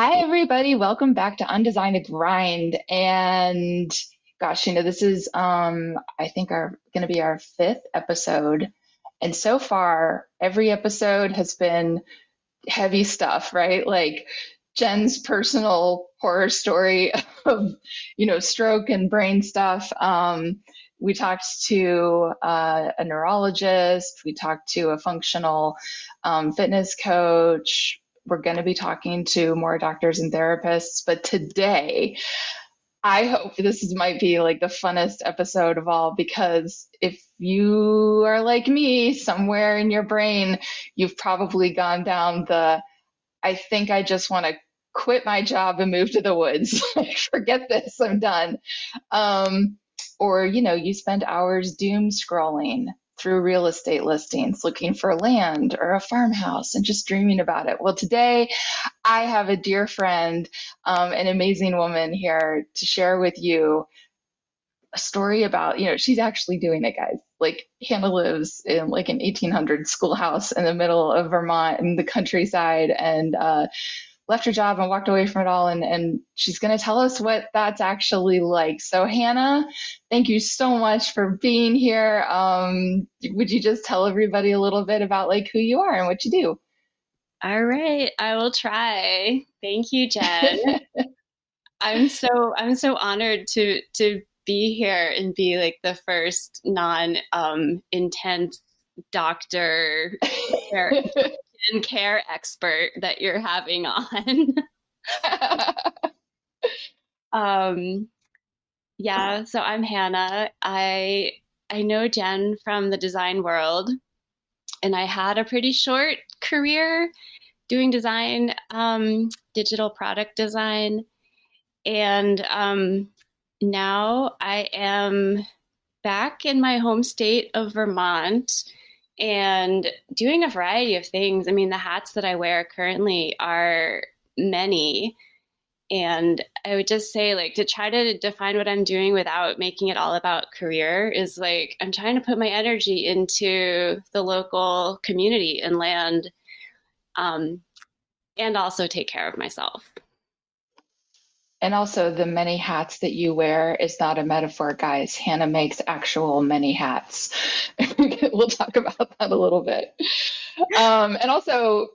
Hi, everybody. Welcome back to Undesigned to Grind. And gosh, you know, this is, I think, going to be our fifth episode. And so far, every episode has been heavy stuff, right? Like Jen's personal horror story of, you know, stroke and brain stuff. We talked to a neurologist. We talked to a functional fitness coach. We're going to be talking to more doctors and therapists, but today, I hope this might be like the funnest episode of all, because if you are like me, somewhere in your brain, you've probably gone down the, I think I just want to quit my job and move to the woods. Forget this, I'm done. Or, you know, you spend hours doom scrolling through real estate listings, looking for land or a farmhouse and just dreaming about it. Well, today I have a dear friend, an amazing woman here to share with you a story about, you know, she's actually doing it, guys. Like Hannah lives in like an 1800 schoolhouse in the middle of Vermont in the countryside, and left her job and walked away from it all. And she's going to tell us what that's actually like. So Hannah, thank you so much for being here. Would you just tell everybody a little bit about like who you are and what you do? All right. I will try. Thank you, Jen. I'm so honored to be here and be like the first non-intense doctor and care expert that you're having on. Yeah, so I'm Hannah. I know Jen from the design world, and I had a pretty short career doing design, digital product design. And now I am back in my home state of Vermont and doing a variety of things. I mean, the hats that I wear currently are many. And I would just say, like, to try to define what I'm doing without making it all about career is like, I'm trying to put my energy into the local community and land, and also take care of myself. And also the many hats that you wear is not a metaphor, guys. Hannah makes actual many hats. We'll talk about that a little bit. And also,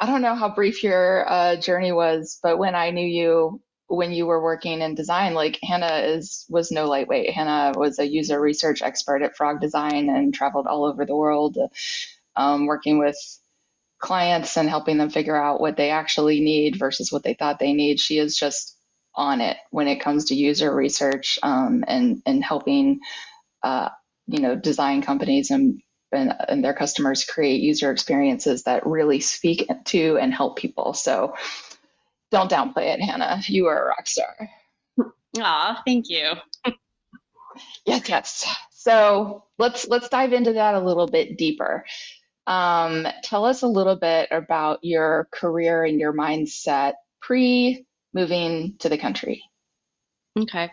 I don't know how brief your journey was, but when I knew you, when you were working in design, like Hannah was no lightweight. Hannah was a user research expert at Frog Design and traveled all over the world, working with clients and helping them figure out what they actually need versus what they thought they need. She is just on it when it comes to user research, and helping, you know, design companies and their customers create user experiences that really speak to and help people. So don't downplay it, Hannah. You are a rock star. Aw, thank you. Yes. So let's dive into that a little bit deeper. Tell us a little bit about your career and your mindset pre-moving to the country. Okay.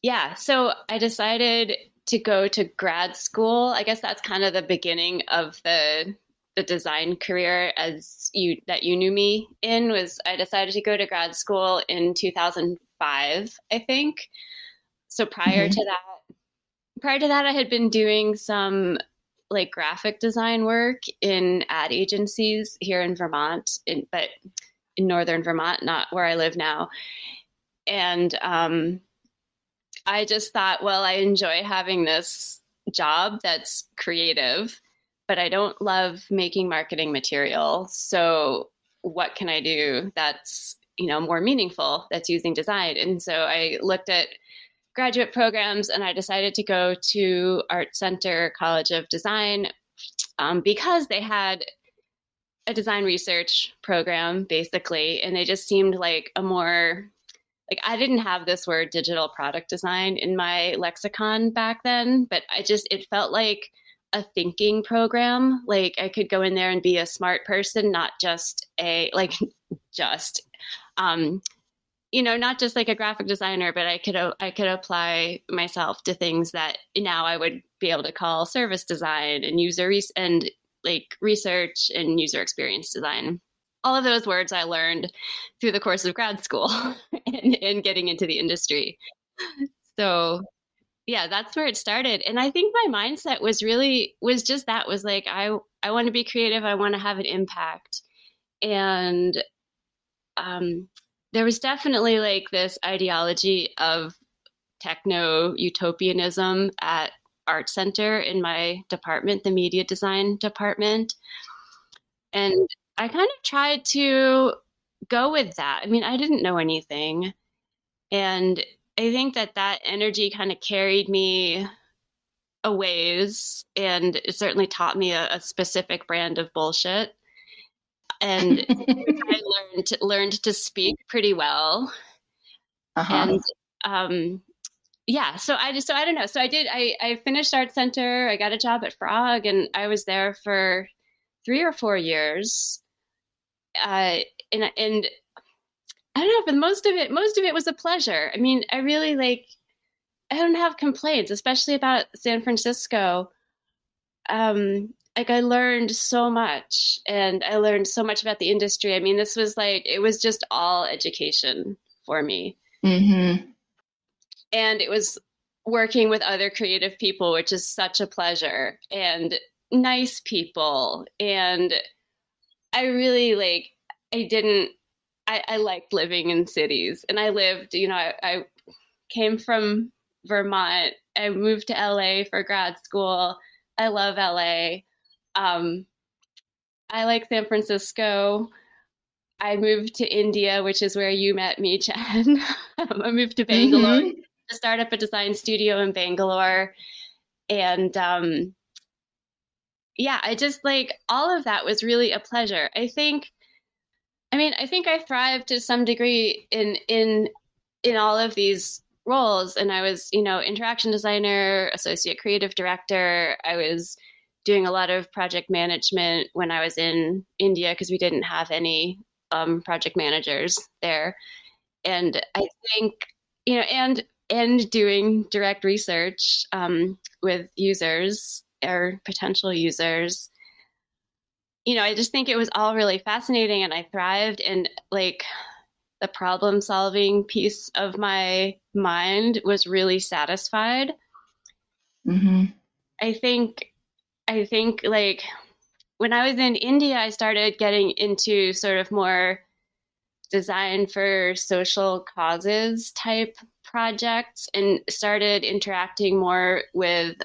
Yeah, so I decided to go to grad school. I guess that's kind of the beginning of the design career that you knew me in, was I decided to go to grad school in 2005, I think. So prior to that, I had been doing some like graphic design work in ad agencies here in Vermont, but in northern Vermont, not where I live now. And I just thought, well, I enjoy having this job that's creative, but I don't love making marketing material. So what can I do that's, you know, more meaningful, that's using design? And so I looked at graduate programs, and I decided to go to Art Center College of Design, because they had a design research program basically, and they just seemed like a more, like, I didn't have this word digital product design in my lexicon back then, but it felt like a thinking program. Like I could go in there and be a smart person, not just you know, not just like a graphic designer, but I could apply myself to things that now I would be able to call service design and user and like research and user experience design. All of those words I learned through the course of grad school and getting into the industry. So yeah, that's where it started. And I think my mindset was just that, I want to be creative. I want to have an impact. And there was definitely like this ideology of techno utopianism at Art Center in my department, the media design department. And I kind of tried to go with that. I mean, I didn't know anything. And I think that energy kind of carried me a ways, and it certainly taught me a specific brand of bullshit. And I learned to speak pretty well. Uh-huh. And so I don't know. So I finished Art Center. I got a job at Frog, and I was there for 3 or 4 years. And I don't know, but most of it was a pleasure. I mean, I really I don't have complaints, especially about San Francisco. I learned so much, and I learned so much about the industry. I mean, this was it was just all education for me. Mm-hmm. And it was working with other creative people, which is such a pleasure, and nice people. And I really I liked living in cities, and I lived, I came from Vermont. I moved to LA for grad school. I love LA. I like San Francisco. I moved to India, which is where you met me, Jen. I moved to Bangalore to start up a design studio in Bangalore. And I just all of that was really a pleasure. I think I thrived to some degree in all of these roles. And I was, interaction designer, associate creative director. I was doing a lot of project management when I was in India, because we didn't have any project managers there. And I think, and doing direct research with users or potential users. I just think it was all really fascinating, and I thrived. And the problem solving piece of my mind was really satisfied. Mm-hmm. I think when I was in India, I started getting into sort of more design for social causes type projects, and started interacting more with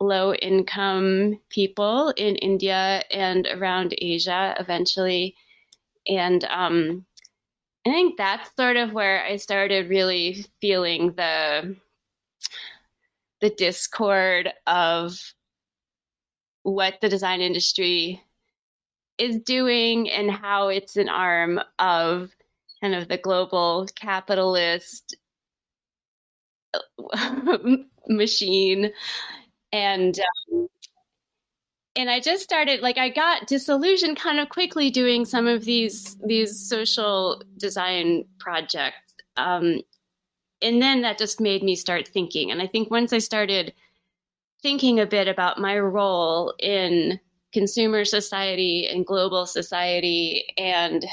low income people in India and around Asia eventually. And I think that's sort of where I started really feeling the discord of what the design industry is doing and how it's an arm of kind of the global capitalist machine. And I just started, I got disillusioned kind of quickly doing some of these social design projects. And then that just made me start thinking. And I think once I started thinking a bit about my role in consumer society and global society, and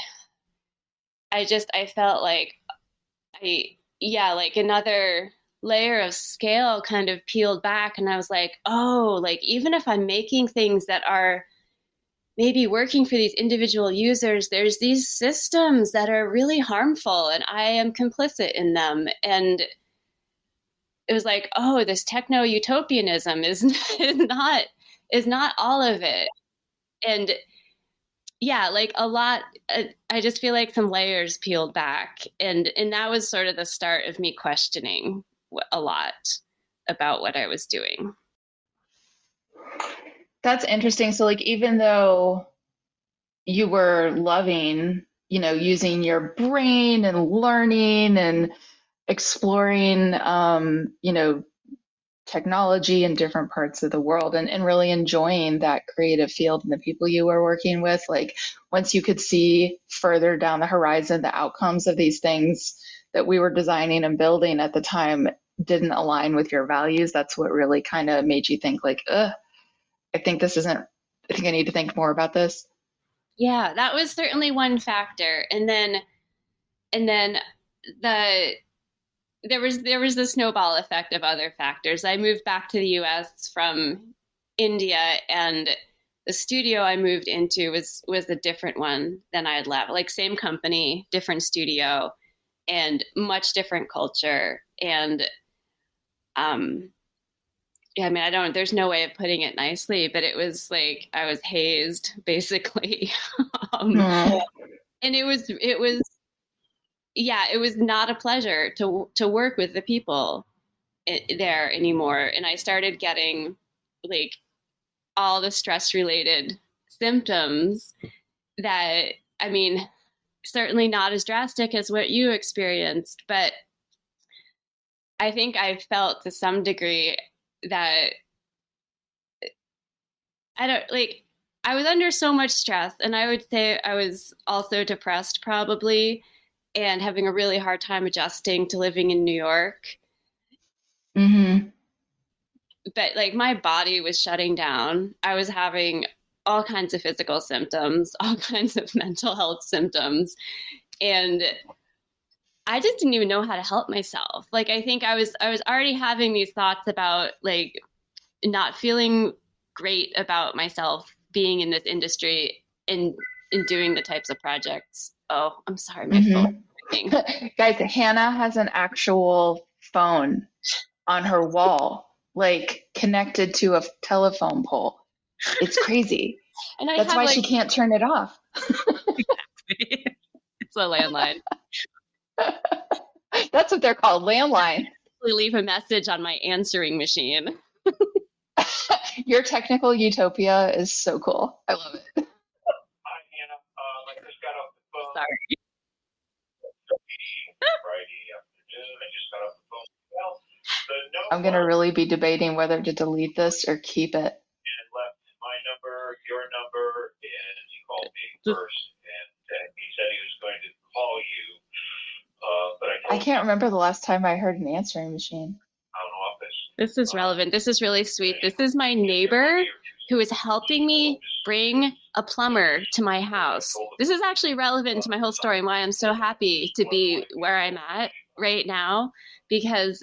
I felt another layer of scale kind of peeled back, and I was even if I'm making things that are maybe working for these individual users, there's these systems that are really harmful, and I am complicit in them. And it was this techno utopianism is not all of it. And I just feel some layers peeled back, and that was sort of the start of me questioning a lot about what I was doing. That's interesting. So even though you were loving, using your brain and learning and exploring, technology in different parts of the world, and really enjoying that creative field and the people you were working with, once you could see further down the horizon, the outcomes of these things that we were designing and building at the time didn't align with your values. That's what really kind of made you think I think I need to think more about this. Yeah, that was certainly one factor. And then there was the snowball effect of other factors. I moved back to the US from India, and the studio I moved into was a different one than I had left. Like, same company, different studio, and much different culture. And yeah, I mean, there's no way of putting it nicely, but it was like I was hazed, basically. And it was not a pleasure to work with the people there anymore. And I started getting like all the stress related symptoms that, I mean, certainly not as drastic as what you experienced, but I think I felt to some degree that I was under so much stress, and I would say I was also depressed probably, and having a really hard time adjusting to living in New York. Mm-hmm. But like, my body was shutting down. I was having all kinds of physical symptoms, all kinds of mental health symptoms. And I just didn't even know how to help myself. Like, I think I was already having these thoughts about like not feeling great about myself being in this industry and in doing the types of projects. Oh, I'm sorry. My phone. Guys, Hannah has an actual phone on her wall, like connected to a telephone pole. It's crazy. And that's why she can't turn it off. Exactly. It's a landline. That's what they're called, landline. I leave a message on my answering machine. Your technical utopia is so cool. I love it. Hi, Hannah. I just got off the phone. Sorry. Friday afternoon. I just got off the phone. Well, I'm going to really be debating whether to delete this or keep it. And left my number, your number, and he called me first, and he said he was going to call you. But I can't remember the last time I heard an answering machine. This is relevant. This is really sweet. This is my neighbor who is helping me bring a plumber to my house. This is actually relevant to my whole story and why I'm so happy to be where I'm at right now, because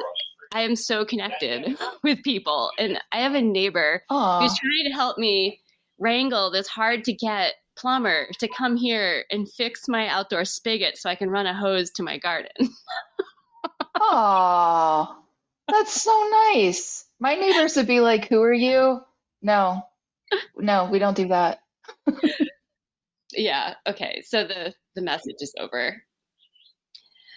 I am so connected with people. And I have a neighbor who's trying to help me wrangle this hard to get plumber to come here and fix my outdoor spigot so I can run a hose to my garden. Oh, that's so nice. My neighbors would be like, who are you? No, we don't do that. Yeah. Okay. So the message is over.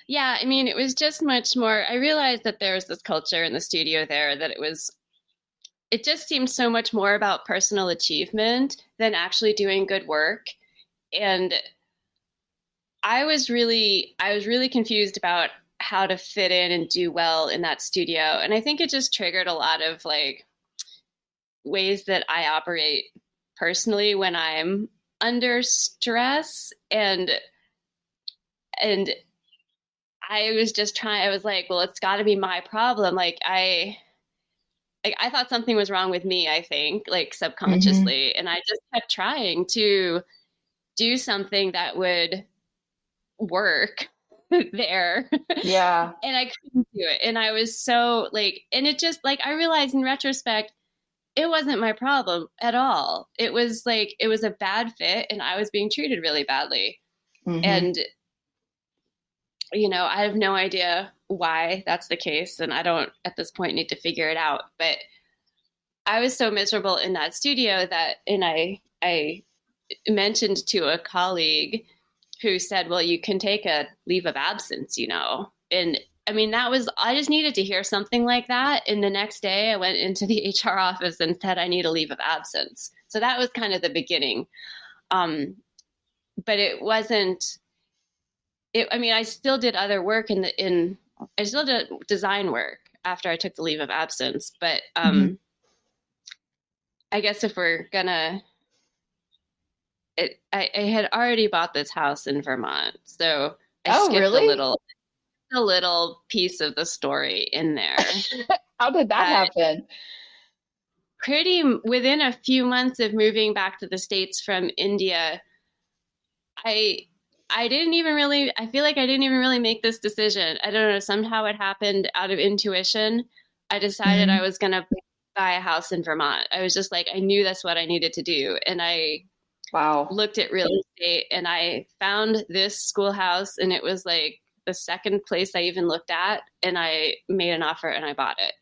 Yeah, I mean, it was just much more. I realized that there was this culture in the studio there that it just seemed so much more about personal achievement than actually doing good work. And I was really confused about how to fit in and do well in that studio. And I think it just triggered a lot of like ways that I operate personally when I'm under stress, and I was just trying, I was like, well, it's got to be my problem. Like, I thought something was wrong with me, I think, like subconsciously. Mm-hmm. And I just kept trying to do something that would work there. Yeah. And I couldn't do it. And I was so like, and it just like, I realized in retrospect, it wasn't my problem at all. It was like, it was a bad fit and I was being treated really badly. Mm-hmm. And you know, I have no idea why that's the case, and I don't at this point need to figure it out. But I was so miserable in that studio that, and I mentioned to a colleague who said, well, you can take a leave of absence, you know. And I mean, I just needed to hear something like that. And the next day I went into the HR office and said, I need a leave of absence. So that was kind of the beginning. But it wasn't... I still did other work I still did design work after I took the leave of absence. But mm-hmm. I guess if we're gonna, I had already bought this house in Vermont, so I skipped a little piece of the story in there. How did that happen? pretty within a few months of moving back to the States from India, I feel like I didn't even really make this decision. I don't know. Somehow it happened out of intuition. I decided I was going to buy a house in Vermont. I was just like, I knew that's what I needed to do. And I looked at real estate and I found this schoolhouse, and it was like the second place I even looked at, and I made an offer and I bought it.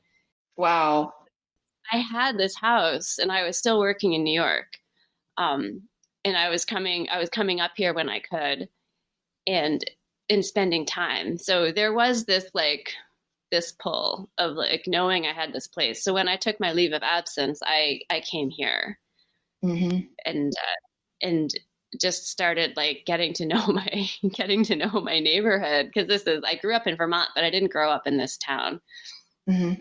Wow. I had this house and I was still working in New York. And I was coming up here when I could and spending time. So there was this pull of knowing I had this place. So when I took my leave of absence, I came here and just started getting to know my neighborhood. Because I grew up in Vermont, but I didn't grow up in this town. Mm-hmm.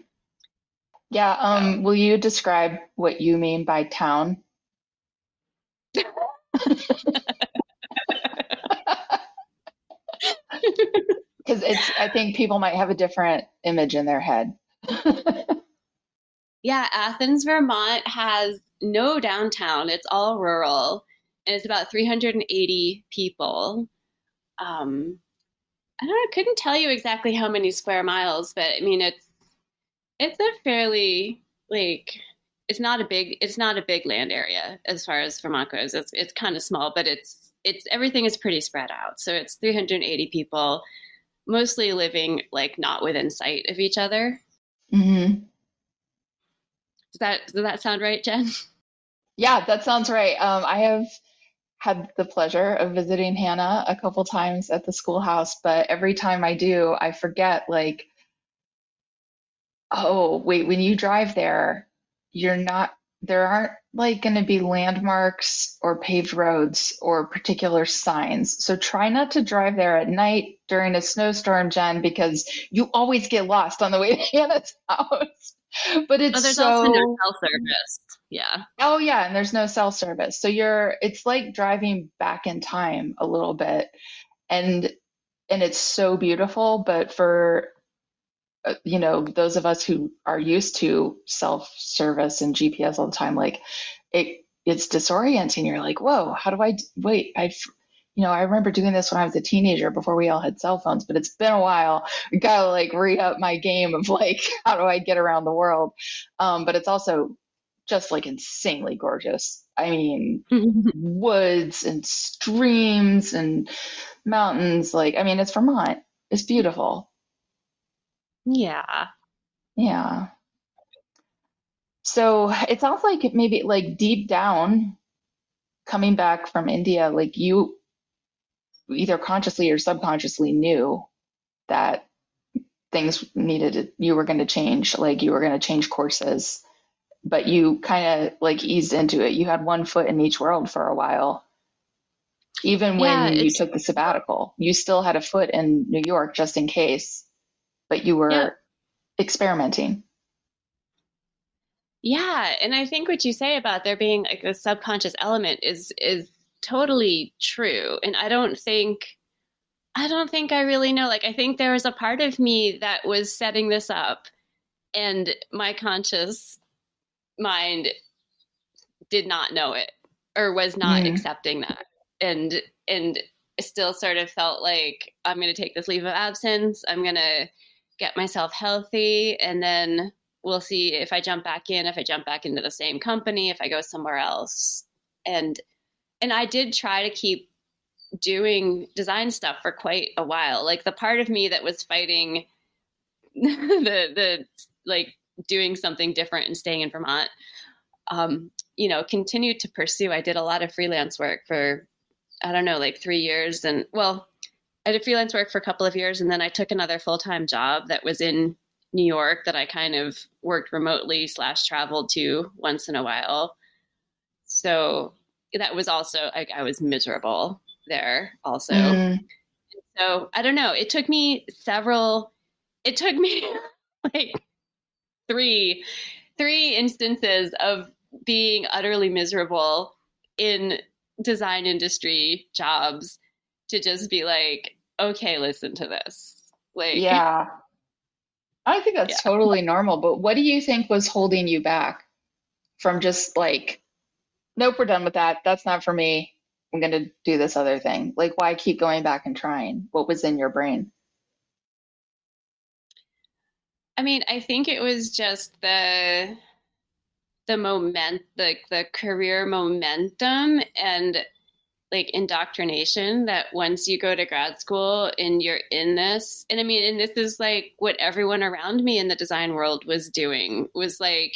Yeah. Will you describe what you mean by town? Because I think people might have a different image in their head. Yeah, Athens, Vermont has no downtown. It's all rural, and it's about 380 people. I couldn't tell you exactly how many square miles, but I mean it's a fairly it's not a big land area as far as Vermont goes. It's kind of small, but it's everything is pretty spread out. So it's 380 people, mostly living not within sight of each other. Mm-hmm. Does that sound right, Jen? Yeah, that sounds right. I have had the pleasure of visiting Hannah a couple times at the schoolhouse, but every time I do, I forget. Oh wait, when you drive there, there aren't going to be landmarks or paved roads or particular signs. So try not to drive there at night during a snowstorm, Jen, because you always get lost on the way to Hannah's house. But there's also no cell service. Yeah. Oh yeah. And there's no cell service. So it's like driving back in time a little bit, and it's so beautiful, but for those of us who are used to self-service and GPS all the time, it's disorienting. You're like, whoa, how do I wait? I remember doing this when I was a teenager before we all had cell phones, but it's been a while. I gotta re-up my game of how do I get around the world? But it's also just insanely gorgeous. I mean, woods and streams and mountains. It's Vermont. It's beautiful. Yeah. So it sounds like maybe deep down, coming back from India, you either consciously or subconsciously knew that things you were going to change, you were going to change courses, but you kind of eased into it. You had one foot in each world for a while. Even when you took the sabbatical, you still had a foot in New York just in case. But you were experimenting. Yeah. And I think what you say about there being a subconscious element is totally true. And I don't think I really know. I think there was a part of me that was setting this up, and my conscious mind did not know it or was not accepting that. And I still sort of felt I'm going to take this leave of absence. I'm going to get myself healthy, and then we'll see if I jump back in, if I jump back into the same company, if I go somewhere else. And I did try to keep doing design stuff for quite a while. The part of me that was fighting the doing something different and staying in Vermont, continued to pursue. I did a lot of freelance work for, 3 years. And I did freelance work for a couple of years, and then I took another full-time job that was in New York that I kind of worked remotely / traveled to once in a while. So that was also, I was miserable there also. Mm. So I don't know. It took me three instances of being utterly miserable in design industry jobs to just be okay, listen to this. Yeah. I think that's totally normal, but what do you think was holding you back from just like, nope, we're done with that. That's not for me. I'm going to do this other thing. Like, why keep going back and trying? What was in your brain? I mean, I think it was just the career momentum and like indoctrination that once you go to grad school and you're in this, and I mean, and this is like what everyone around me in the design world was doing, was like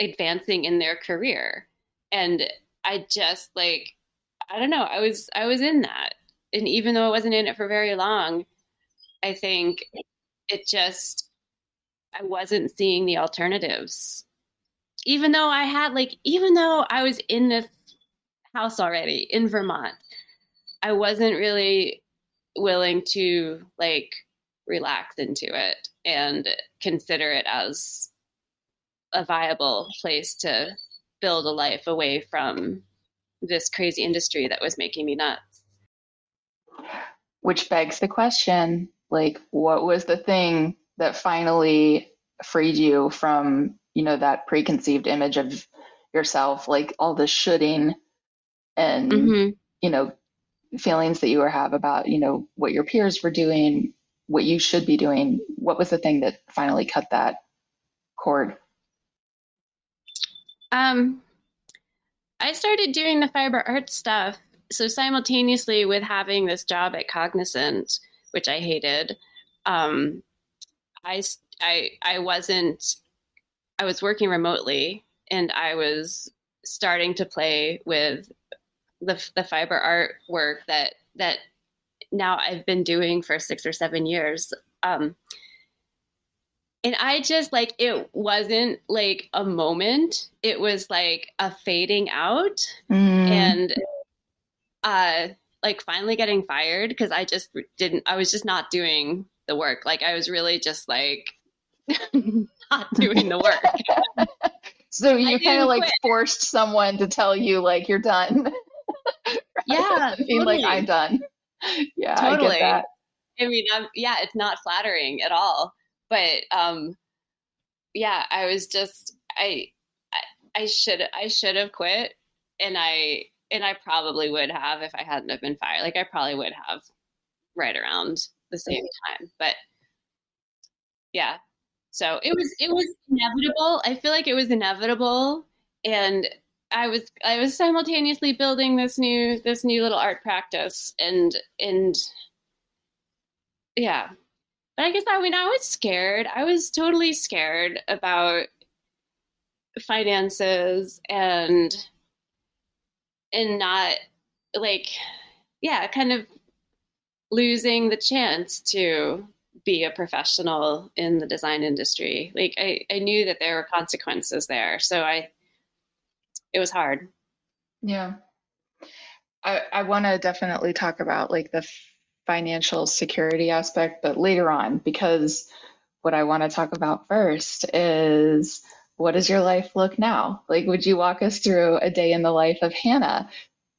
advancing in their career. And I just like, I don't know, I was in that. And even though I wasn't in it for very long, I think it just, I wasn't seeing the alternatives. Even though I had like, even though I was in this house already in Vermont, I wasn't really willing to like relax into it and consider it as a viable place to build a life away from this crazy industry that was making me nuts. Which begs the question, like, what was the thing that finally freed you from, you know, that preconceived image of yourself, like all the shoulding and, you know, feelings that you have about, you know, what your peers were doing, what you should be doing? What was the thing that finally cut that cord? I started doing the fiber art stuff. So simultaneously with having this job at Cognizant, which I hated, I was working remotely, and I was starting to play with the fiber art work that now I've been doing for 6 or 7 years. And I just like, it wasn't like a moment. It was like a fading out and, like finally getting fired because I was just not doing the work. Like I was really just like not doing the work. So you kind of like quit. Forced someone to tell you like, you're done. Yeah. Totally. Like I'm done. Yeah. Totally. I get that. I mean, it's not flattering at all. But, I was just, I should have quit. And I probably would have, if I hadn't have been fired, like I probably would have right around the same time, but yeah. So it was inevitable. I feel like it was inevitable. And I was simultaneously building this new little art practice and yeah. But I guess, I mean, I was scared. I was totally scared about finances and not like, yeah, kind of losing the chance to be a professional in the design industry. Like I knew that there were consequences there. So it was hard. Yeah. I want to definitely talk about like the financial security aspect, but later on, because what I want to talk about first is, what does your life look now? Like, would you walk us through a day in the life of Hannah?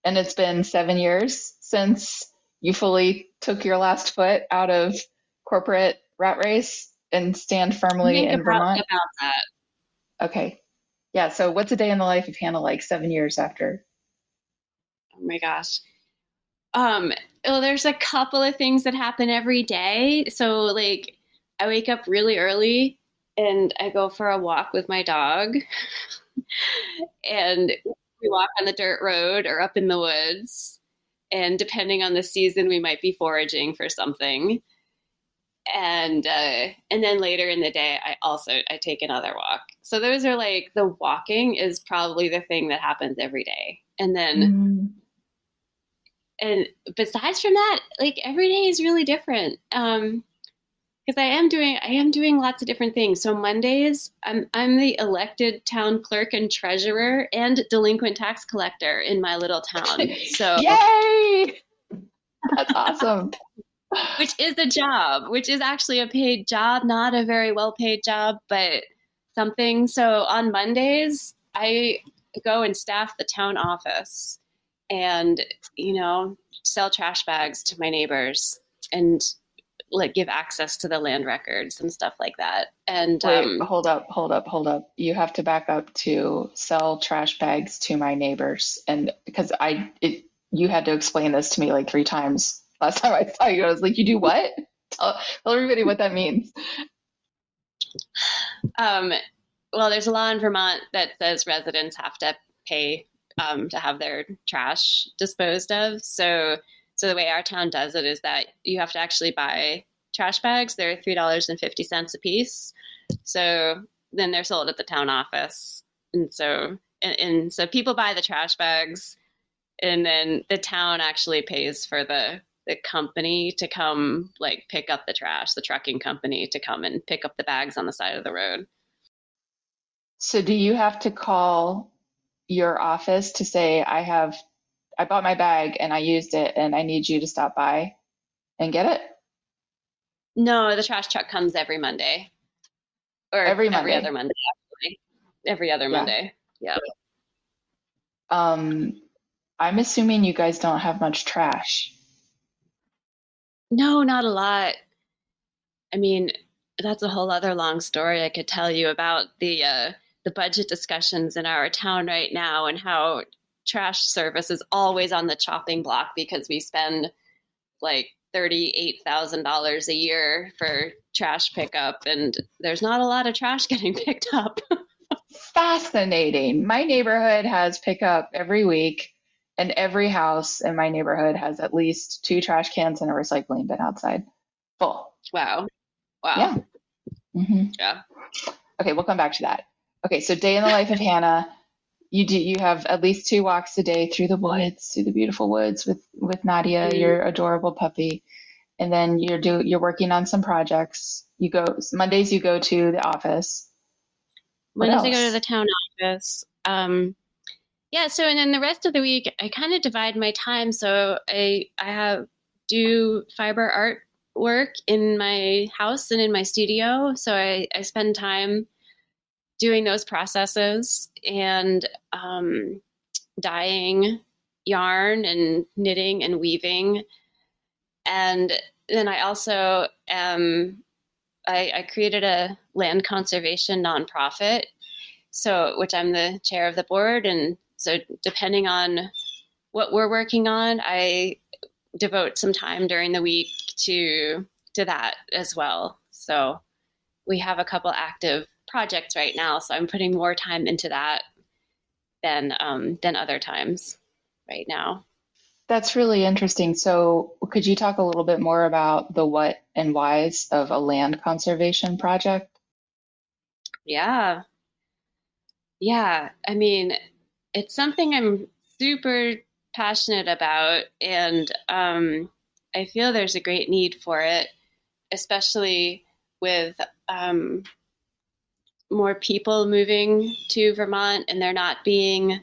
And it's been 7 years since you fully took your last foot out of corporate rat race and stand firmly in Vermont. About that. Okay. Yeah. So what's a day in the life of Hannah like 7 years after? Oh my gosh. Well, there's a couple of things that happen every day. So like I wake up really early and I go for a walk with my dog and we walk on the dirt road or up in the woods. And depending on the season, we might be foraging for something. And then later in the day, I take another walk. So those are like, the walking is probably the thing that happens every day. And then, and besides from that, like every day is really different. Because I am doing lots of different things. So Mondays, I'm the elected town clerk and treasurer and delinquent tax collector in my little town. So yay! That's awesome. Which is a job, which is actually a paid job, not a very well paid job, but something. So on Mondays, I go and staff the town office and, you know, sell trash bags to my neighbors and like give access to the land records and stuff like that. And wait, hold up. You have to back up to sell trash bags to my neighbors. And because you had to explain this to me like 3 times last time I saw you. I was like, you do what? Tell everybody what that means. Well, there's a law in Vermont that says residents have to pay to have their trash disposed of. So the way our town does it is that you have to actually buy trash bags. They're $3.50 a piece. So then they're sold at the town office. And so, and so people buy the trash bags, and then the town actually pays for the company to come like pick up the trash, the trucking company to come and pick up the bags on the side of the road. So do you have to call your office to say, I bought my bag and I used it and I need you to stop by and get it? No, the trash truck comes every Monday, or every other Monday, actually. Every other Monday. Yeah. I'm assuming you guys don't have much trash. No, not a lot. I mean, that's a whole other long story I could tell you about the budget discussions in our town right now and how trash service is always on the chopping block because we spend like $38,000 a year for trash pickup, and there's not a lot of trash getting picked up. Fascinating. My neighborhood has pickup every week, and every house in my neighborhood has at least 2 trash cans and a recycling bin outside. Full. Wow. Yeah. Mm-hmm. Yeah. Okay, we'll come back to that. Okay, so day in the life of Hannah. You have at least 2 walks a day through the woods, through the beautiful woods with Nadia, your adorable puppy. And then you're working on some projects. Mondays you go to the office. Wednesday I go to the town office. So and then the rest of the week I kind of divide my time. So I do fiber art work in my house and in my studio. So I spend time doing those processes and dyeing yarn and knitting and weaving. And then I also I created a land conservation nonprofit, which I'm the chair of the board. And so depending on what we're working on, I devote some time during the week to that as well. So we have a couple active projects right now, so I'm putting more time into that than other times right now. That's really interesting. So could you talk a little bit more about the what and whys of a land conservation project? Yeah. I mean, it's something I'm super passionate about, and I feel there's a great need for it, especially with more people moving to Vermont and there not being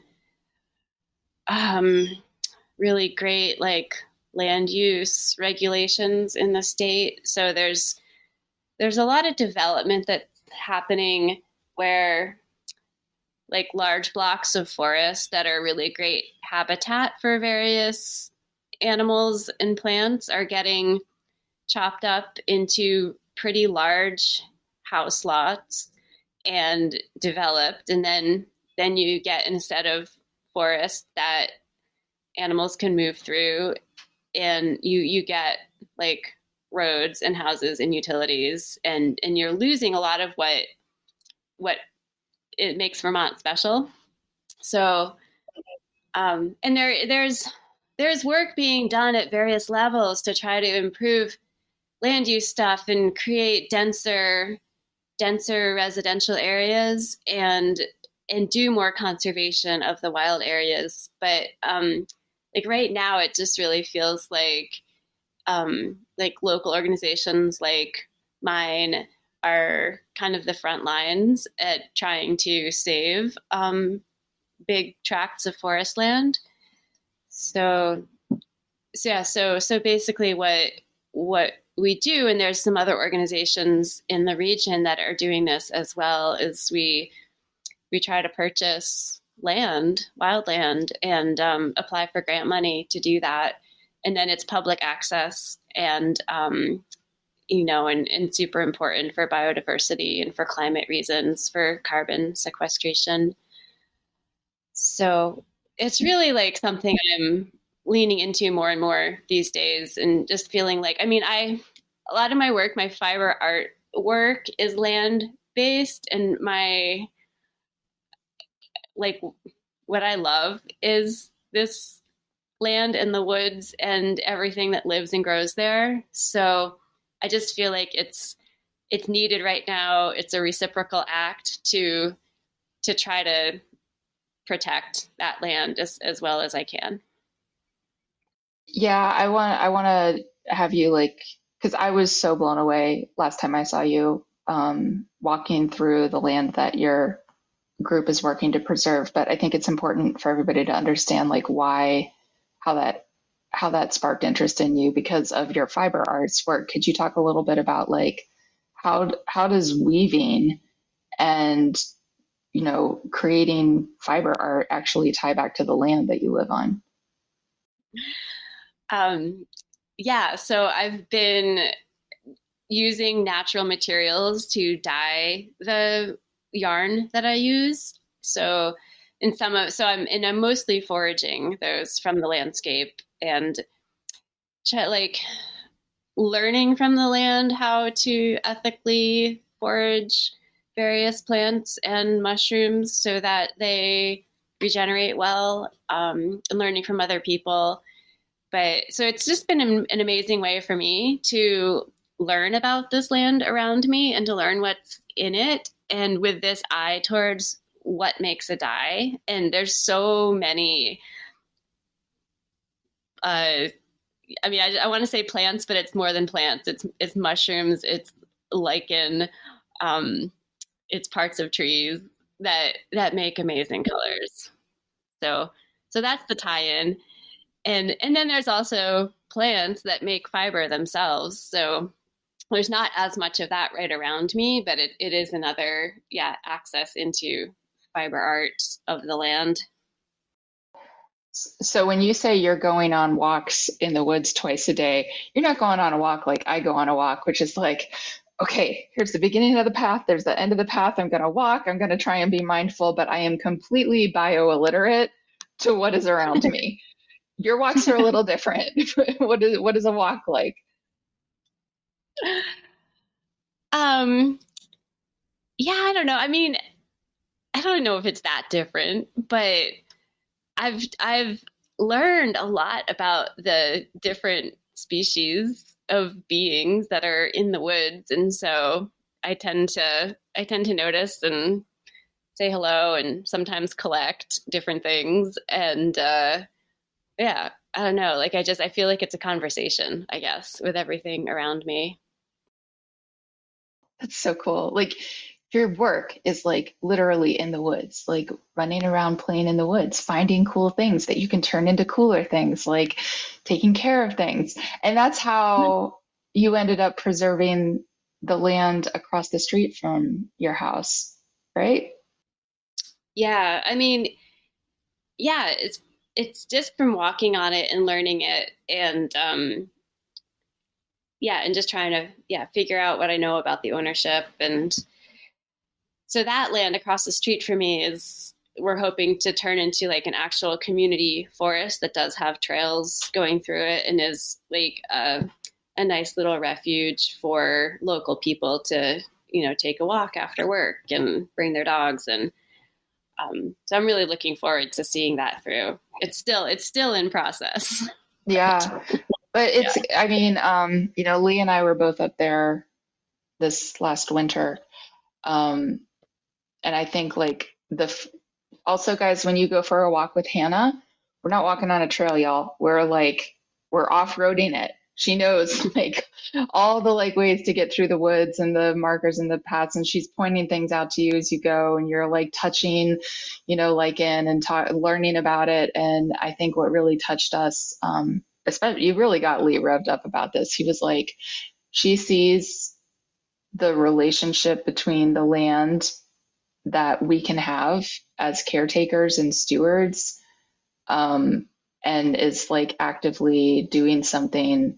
really great like land use regulations in the state. So there's a lot of development that's happening where like large blocks of forest that are really great habitat for various animals and plants are getting chopped up into pretty large house lots and developed, and then you get instead of forest that animals can move through, and you get like roads and houses and utilities, and you're losing a lot of what it makes Vermont special. So and there's work being done at various levels to try to improve land use stuff and create denser residential areas and do more conservation of the wild areas. But like right now it just really feels like local organizations like mine are kind of the front lines at trying to save big tracts of forest land. So basically what we do, and there's some other organizations in the region that are doing this as well, is we try to purchase land, wild land, and apply for grant money to do that. And then it's public access, and you know, and super important for biodiversity and for climate reasons, for carbon sequestration. So it's really like something I'm leaning into more and more these days, and just feeling like, I mean, a lot of my work, my fiber art work, is land-based, and my, like, what I love is this land and the woods and everything that lives and grows there. So I just feel like it's needed right now. It's a reciprocal act to try to protect that land as well as I can. Yeah, I want to have you, like, because I was so blown away last time I saw you walking through the land that your group is working to preserve. But I think it's important for everybody to understand, like, why, how that sparked interest in you because of your fiber arts work. Could you talk a little bit about, like, how does weaving and, you know, creating fiber art actually tie back to the land that you live on? Yeah, so I've been using natural materials to dye the yarn that I use. So I'm mostly foraging those from the landscape and like learning from the land how to ethically forage various plants and mushrooms so that they regenerate well, and learning from other people. But so it's just been an amazing way for me to learn about this land around me and to learn what's in it, and with this eye towards what makes a dye. And there's so many, I want to say plants, but it's more than plants. It's mushrooms, it's lichen, it's parts of trees that make amazing colors. So that's the tie-in. And then there's also plants that make fiber themselves. So there's not as much of that right around me, but it is another, access into fiber art of the land. So when you say you're going on walks in the woods twice a day, you're not going on a walk like I go on a walk, which is like, okay, here's the beginning of the path, there's the end of the path, I'm going to walk, I'm going to try and be mindful, but I am completely bio-illiterate to what is around me. Your walks are a little different. What is a walk like? I don't know. I mean, I don't know if it's that different, but I've learned a lot about the different species of beings that are in the woods, and so I tend to notice and say hello, and sometimes collect different things, and yeah, I don't know. Like, I feel like it's a conversation, I guess, with everything around me. That's so cool. Like, your work is like literally in the woods, like running around, playing in the woods, finding cool things that you can turn into cooler things, like taking care of things. And that's how you ended up preserving the land across the street from your house, right? Yeah. I mean, yeah, It's just from walking on it and learning it, and and just trying to figure out what I know about the ownership. And so that land across the street from me we're hoping to turn into like an actual community forest that does have trails going through it, and is like a nice little refuge for local people to, you know, take a walk after work and bring their dogs. And so I'm really looking forward to seeing that through. It's still in process. Yeah. But it's, yeah. I mean, you know, Lee and I were both up there this last winter. And I think like also guys, when you go for a walk with Hannah, we're not walking on a trail, y'all. We're off-roading it. She knows like all the like ways to get through the woods and the markers and the paths, and she's pointing things out to you as you go, and you're like touching, you know, lichen and learning about it. And I think what really touched us, especially, you really got Lee revved up about this. He was like, she sees the relationship between the land that we can have as caretakers and stewards, and is like actively doing something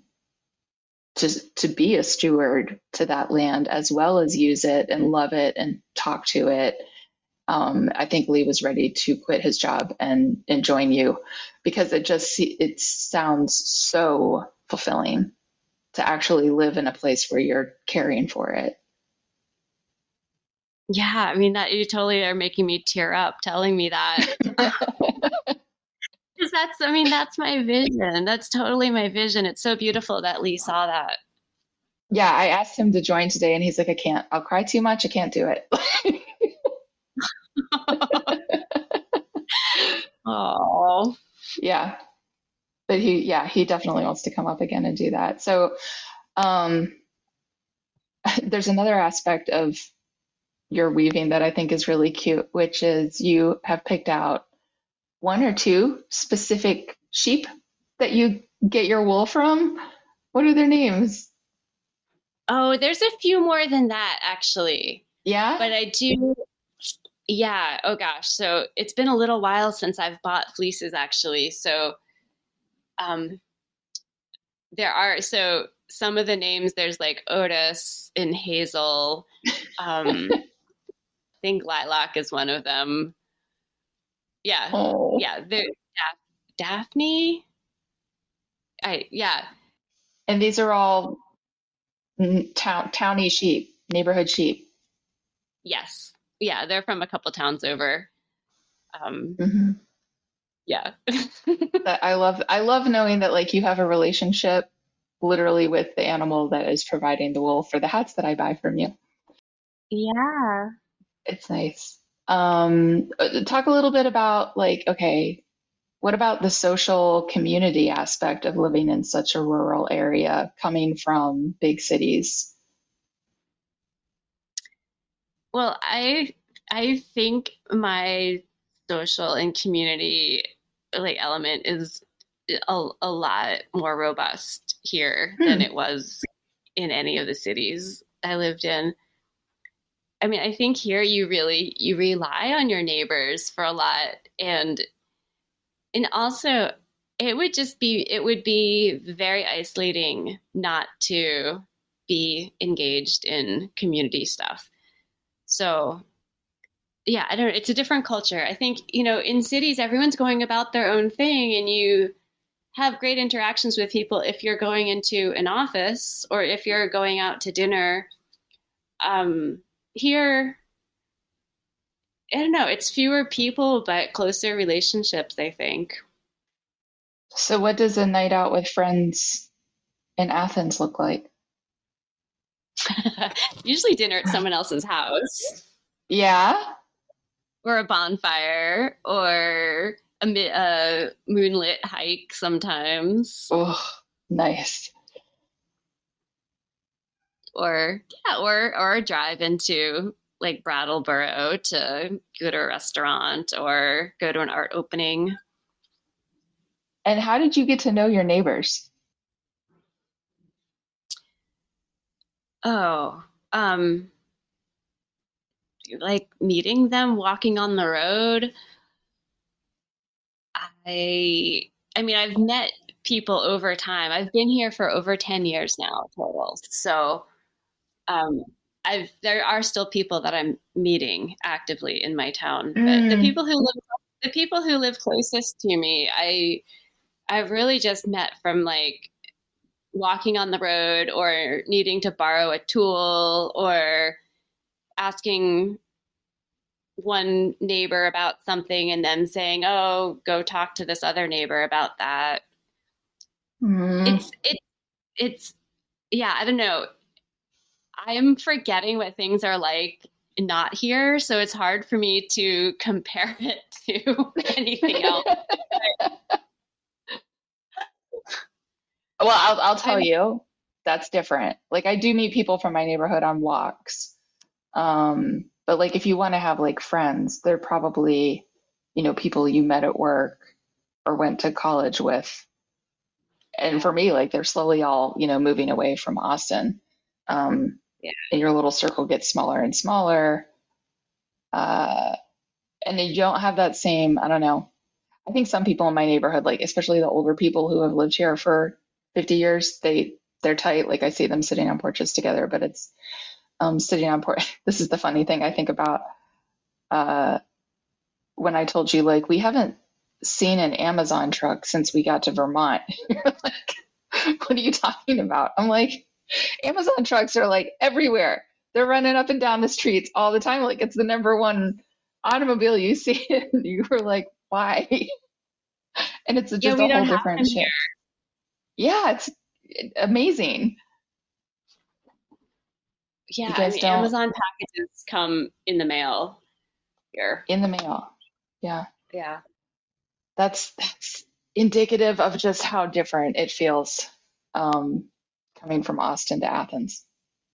to be a steward to that land, as well as use it and love it and talk to it. I think Lee was ready to quit his job and join you, because it sounds so fulfilling to actually live in a place where you're caring for it. Yeah, I mean, that you totally are making me tear up telling me that. Because that's my vision. That's totally my vision. It's so beautiful that Lee saw that. Yeah, I asked him to join today and he's like, I can't. I'll cry too much. I can't do it. Oh, yeah. But he definitely wants to come up again and do that. So there's another aspect of your weaving that I think is really cute, which is you have picked out one or two specific sheep that you get your wool from. What are their names? Oh, there's a few more than that, actually. Yeah? But I do. Yeah. Oh, gosh. So it's been a little while since I've bought fleeces, actually. So there are, so some of the names, there's like Otis and Hazel. I think Lilac is one of them. Yeah. Oh. Yeah. Daphne. Yeah. And these are all towny sheep, neighborhood sheep. Yes. Yeah, they're from a couple towns over. Mm-hmm. Yeah. I love knowing that, like, you have a relationship literally with the animal that is providing the wool for the hats that I buy from you. Yeah. It's nice. Talk a little bit about, like, okay, what about the social community aspect of living in such a rural area coming from big cities? Well, I think my social and community, like, element is a lot more robust here than it was in any of the cities I lived in. I mean, I think here you rely on your neighbors for a lot, and also it would be very isolating not to be engaged in community stuff. So yeah, I don't know. It's a different culture. I think, in cities, everyone's going about their own thing and you have great interactions with people if you're going into an office or if you're going out to dinner. Here, I don't know, it's fewer people, but closer relationships, I think. So what does a night out with friends in Athens look like? Usually dinner at someone else's house. Yeah. Or a bonfire or a moonlit hike sometimes. Oh, nice. Or a drive into, like, Brattleboro to go to a restaurant or go to an art opening. And how did you get to know your neighbors? Oh, like meeting them, walking on the road. I mean, I've met people over time. I've been here for over 10 years now total. So there are still people that I'm meeting actively in my town, but the people who live closest to me, I've really just met from, like, walking on the road or needing to borrow a tool or asking one neighbor about something and them saying, "Oh, go talk to this other neighbor about that." Mm. It's yeah, I don't know. I'm forgetting what things are like not here, so it's hard for me to compare it to anything else. Well, I'll tell you, that's different. Like, I do meet people from my neighborhood on walks, but, like, if you want to have, like, friends, they're probably, people you met at work or went to college with. And for me, like, they're slowly all, moving away from Austin. Yeah. And your little circle gets smaller and smaller. And you don't have that same, I don't know. I think some people in my neighborhood, like, especially the older people who have lived here for 50 years, they they're tight. Like I see them sitting on porches together, but it's sitting on porch. This is the funny thing I think about when I told you, like, we haven't seen an Amazon truck since we got to Vermont. You're like, what are you talking about? I'm like, Amazon trucks are like everywhere. They're running up and down the streets all the time. Like, it's the #1 automobile you see. And you were like, why? And it's just a whole different share. Yeah, it's amazing. Yeah, I mean, Amazon packages come in the mail here. In the mail. Yeah. Yeah. That's indicative of just how different it feels coming from Austin to Athens.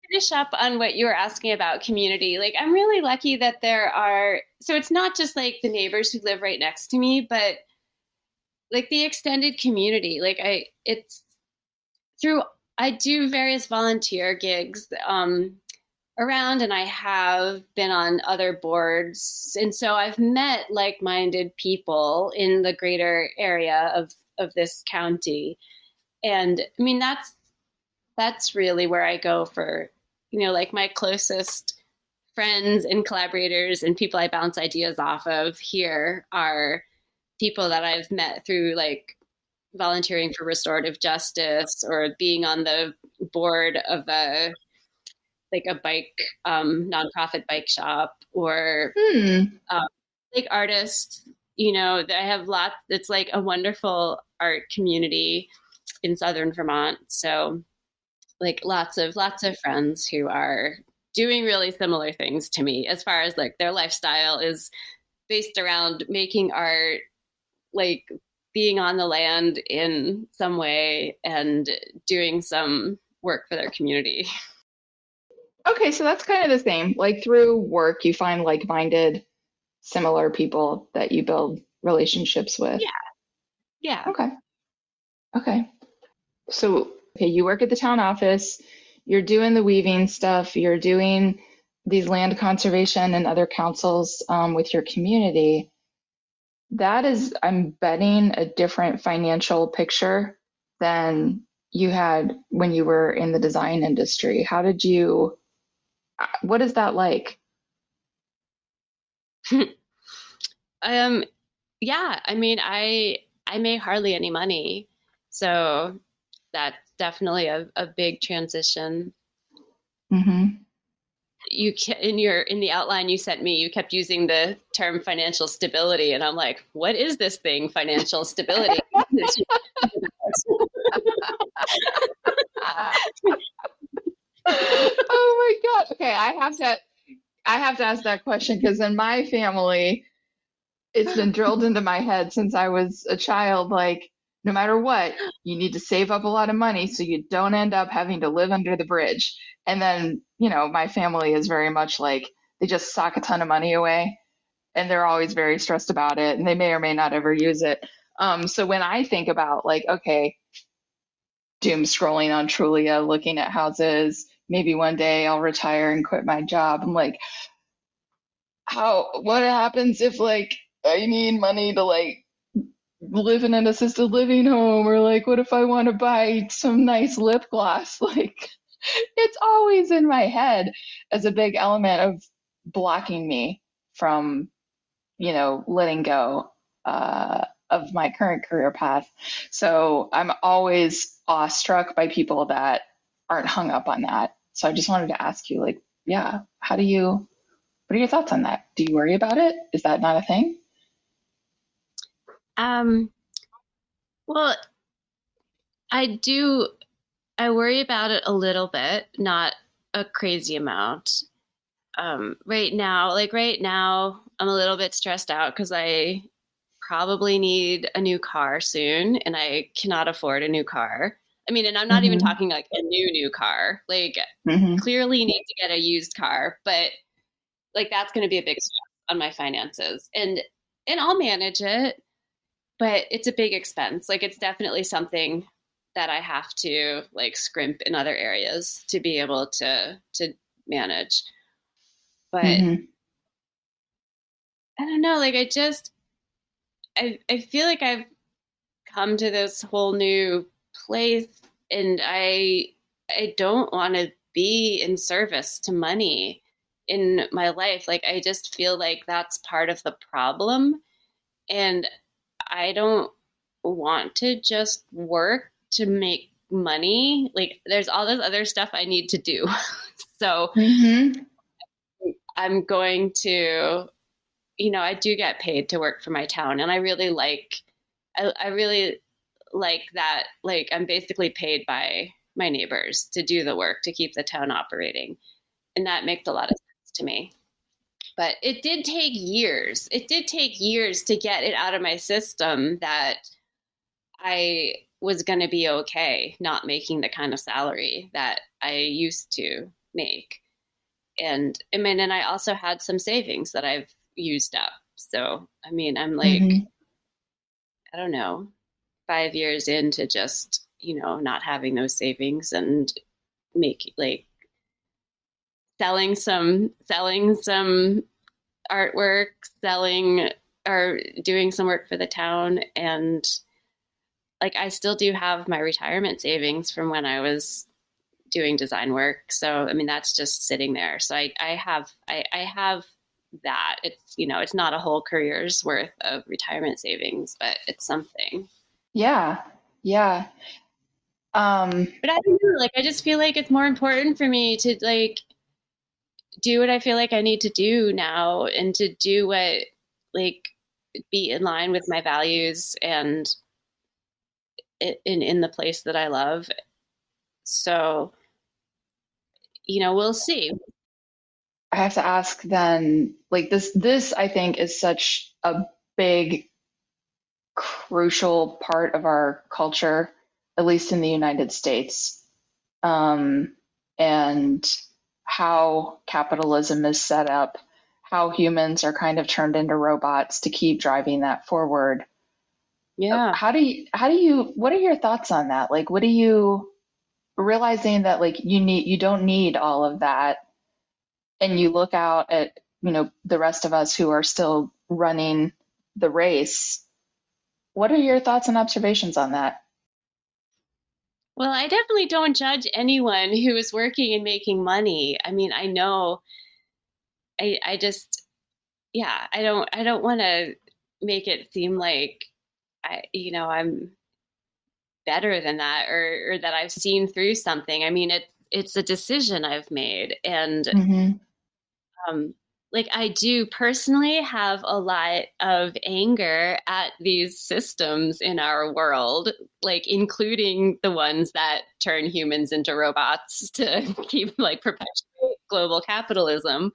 Finish up on what you were asking about community. Like, I'm really lucky that there are, so it's not just like the neighbors who live right next to me, but like the extended community. Like I do various volunteer gigs around, and I have been on other boards. And so I've met like-minded people in the greater area of this county. And I mean, that's really where I go for, like my closest friends and collaborators and people I bounce ideas off of here are people that I've met through like volunteering for restorative justice or being on the board of a bike, nonprofit bike shop or like artists, I have lots. It's like a wonderful art community in Southern Vermont. So like lots of friends who are doing really similar things to me as far as like their lifestyle is based around making art, like being on the land in some way and doing some work for their community. Okay, so that's kind of the same. Like through work, you find like-minded, similar people that you build relationships with. Yeah. Okay. So, you work at the town office, you're doing the weaving stuff, you're doing these land conservation and other councils with your community. That is, I'm betting, a different financial picture than you had when you were in the design industry. What is that like? I mean, I made hardly any money. So that's definitely a big transition. Mm-hmm. In the outline you sent me, you kept using the term financial stability. And I'm like, what is this thing, financial stability? Oh my God. Okay. I have to ask that question because in my family, it's been drilled into my head since I was a child, like, no matter what, you need to save up a lot of money so you don't end up having to live under the bridge. And then, my family is very much like, they just sock a ton of money away and they're always very stressed about it and they may or may not ever use it. So when I think about like, okay, doom scrolling on Trulia, looking at houses, maybe one day I'll retire and quit my job. I'm like, what happens if like, I need money to like, live in an assisted living home, or like, what if I want to buy some nice lip gloss? Like, it's always in my head as a big element of blocking me from, letting go of my current career path. So I'm always awestruck by people that aren't hung up on that. So I just wanted to ask you, like, what are your thoughts on that? Do you worry about it? Is that not a thing? Well, I worry about it a little bit, not a crazy amount. Right now, I'm a little bit stressed out because I probably need a new car soon and I cannot afford a new car. I mean, and I'm not even talking like a new car, like clearly need to get a used car, but like, that's going to be a big stress on my finances and I'll manage it. But it's a big expense. Like, it's definitely something that I have to like scrimp in other areas to be able to manage. But I don't know. Like, I feel like I've come to this whole new place And I don't want to be in service to money in my life. Like, I just feel like that's part of the problem. And I don't want to just work to make money. Like, there's all this other stuff I need to do. So I'm going to, you know, I do get paid to work for my town. And I really like, I really like that. Like, I'm basically paid by my neighbors to do the work, to keep the town operating. And that makes a lot of sense to me. But it did take years. It did take years to get it out of my system that I was going to be okay not making the kind of salary that I used to make. And I mean, and I also had some savings that I've used up. So, I mean, I'm like, I don't know, 5 years into just, you know, not having those savings and making like, selling some artwork, selling or doing some work for the town. And like, I still do have my retirement savings from when I was doing design work. So, I mean, that's just sitting there. So I have that. It's, you know, it's not a whole career's worth of retirement savings, but it's something. Yeah. Yeah. But I don't know, like, I just feel like it's more important for me to like, do what I feel like I need to do now and to do what, like, be in line with my values and in the place that I love. So, you know, we'll see. I have to ask then, like, this I think is such a big, crucial part of our culture, at least in the United States. And how capitalism is set up, how humans are kind of turned into robots to keep driving that forward. Yeah. How do you, what are your thoughts on that? Like, what do you, realizing that like you don't need all of that, and you look out at, you know, the rest of us who are still running the race, what are your thoughts and observations on that? Well, I definitely don't judge anyone who is working and making money. I mean, I know I just, yeah, I don't want to make it seem like I, you know, I'm better than that or that I've seen through something. I mean, it's a decision I've made. And like, I do personally have a lot of anger at these systems in our world, like including the ones that turn humans into robots to keep like perpetuate global capitalism.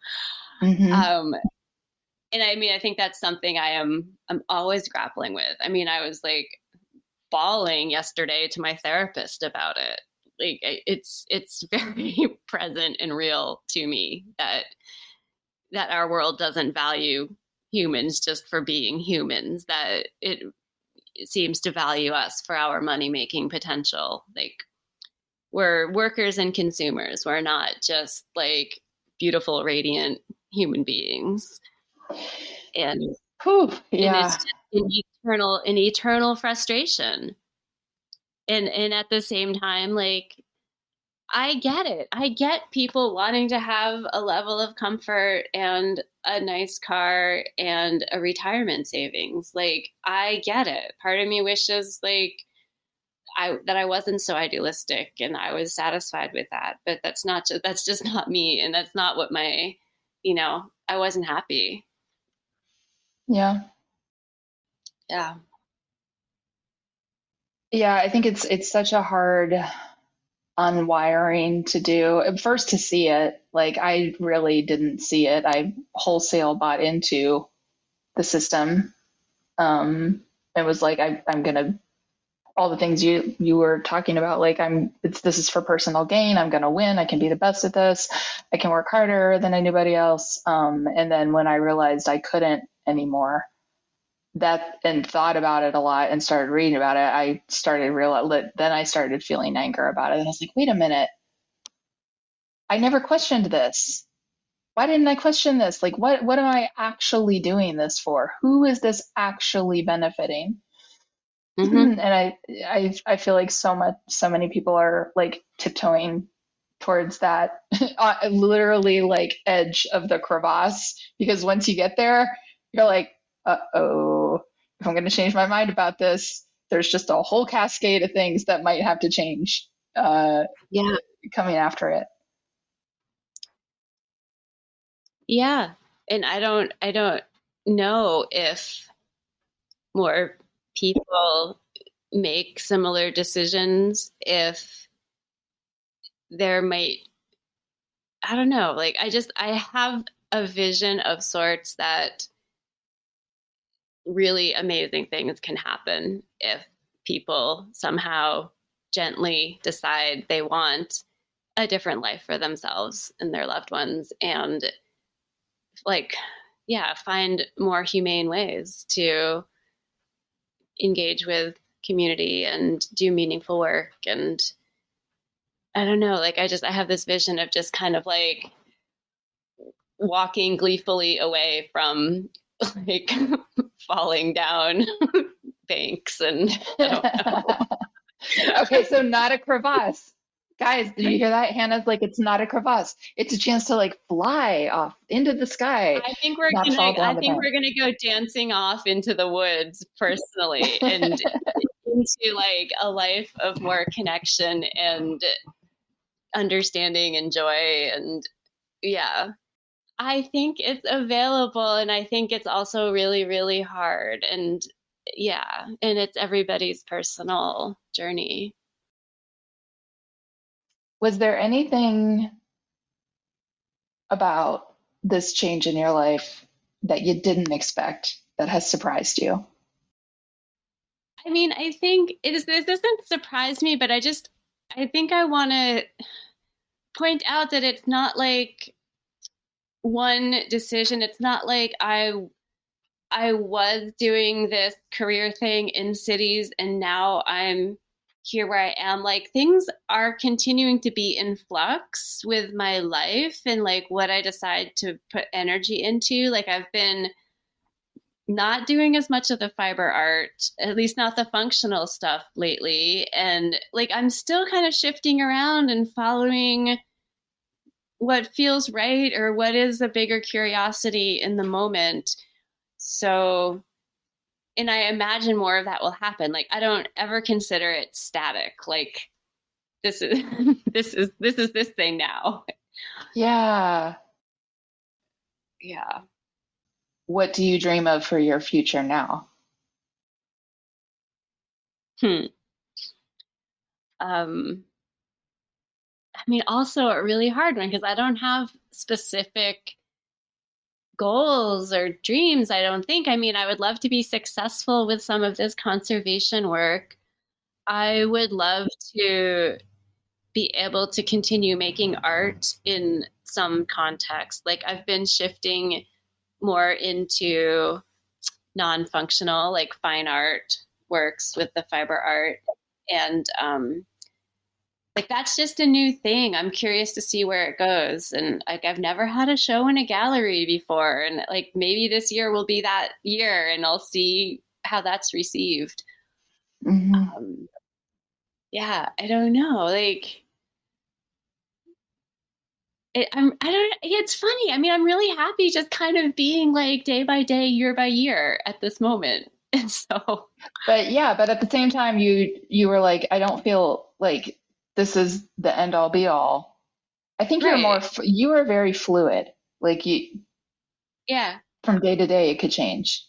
And I mean, I think that's something I'm always grappling with. I mean, I was like bawling yesterday to my therapist about it. Like, it's very present and real to me that our world doesn't value humans just for being humans, that it seems to value us for our money-making potential. Like, we're workers and consumers. We're not just like beautiful, radiant human beings. And, and it's just an eternal frustration. And at the same time, like, I get it. I get people wanting to have a level of comfort and a nice car and a retirement savings. Like, I get it. Part of me wishes like that I wasn't so idealistic and I was satisfied with that, but that's just not me. And that's not what my, you know, I wasn't happy. Yeah. Yeah. Yeah. I think it's such a hard unwiring to do, and first to see it. Like, I really didn't see it. I wholesale bought into the system. It was like, I'm going to, all the things you were talking about, like this is for personal gain. I'm going to win. I can be the best at this. I can work harder than anybody else. And then when I realized I couldn't anymore, that, and thought about it a lot and started reading about it, I started feeling anger about it. And I was like, wait a minute, I never questioned this. Why didn't I question this? Like, what am I actually doing this for? Who is this actually benefiting? Mm-hmm. And I feel like so many people are like tiptoeing towards that literally like edge of the crevasse, because once you get there, you're like, uh-oh, if I'm going to change my mind about this, there's just a whole cascade of things that might have to change coming after it. Yeah. And I don't know if more people make similar decisions if there might, I don't know, like I have a vision of sorts that really amazing things can happen if people somehow gently decide they want a different life for themselves and their loved ones, and find more humane ways to engage with community and do meaningful work. And I don't know, I have this vision of just kind of like walking gleefully away from like falling down banks and I don't know. Okay, so not a crevasse. Guys, did you hear that? Hannah's like, it's not a crevasse. It's a chance to like fly off into the sky. I think we're gonna go dancing off into the woods personally and into like a life of more connection and understanding and joy. And yeah, I think it's available, and I think it's also really, really hard. And yeah, and it's everybody's personal journey. Was there anything about this change in your life that you didn't expect that has surprised you? I mean, I think this doesn't surprise me, but I think I want to point out that it's not like one decision. It's not like I was doing this career thing in cities and now I'm here where I am. Like, things are continuing to be in flux with my life and like what I decide to put energy into. Like, I've been not doing as much of the fiber art, at least not the functional stuff lately. And like, I'm still kind of shifting around and following what feels right or what is a bigger curiosity in the moment. So, and I imagine more of that will happen. Like, I don't ever consider it static. Like, this is this thing now. Yeah. Yeah. What do you dream of for your future now? I mean, also a really hard one, because I don't have specific goals or dreams, I don't think. I mean, I would love to be successful with some of this conservation work. I would love to be able to continue making art in some context. Like, I've been shifting more into non-functional, like fine art works with the fiber art. And like, that's just a new thing. I'm curious to see where it goes. And like, I've never had a show in a gallery before. And like, maybe this year will be that year and I'll see how that's received. Mm-hmm. Yeah, I don't know. Like, it's funny. I mean, I'm really happy just kind of being like day by day, year by year at this moment. And so, but at the same time, you were like, I don't feel like this is the end all be all. I think right. You're more, you are very fluid. Like, you, yeah, from day to day, it could change.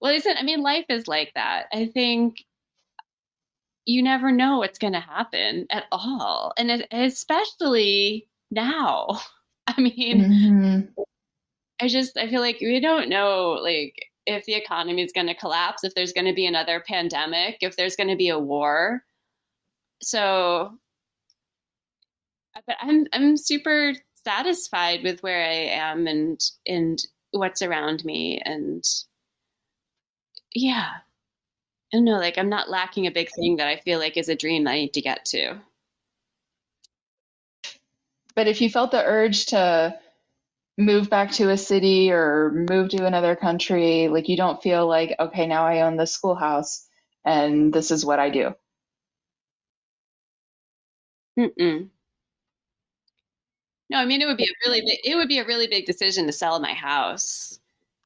Well, life is like that. I think you never know what's going to happen at all. And especially now, I mean, mm-hmm. I feel like we don't know, like, if the economy is going to collapse, if there's going to be another pandemic, if there's going to be a war. So, but I'm super satisfied with where I am and what's around me, and yeah, I don't know, like, I'm not lacking a big thing that I feel like is a dream that I need to get to. But if you felt the urge to move back to a city or move to another country, like you don't feel like, okay, now I own this schoolhouse and this is what I do. Mm-mm. No, I mean, it would be a really big decision to sell my house,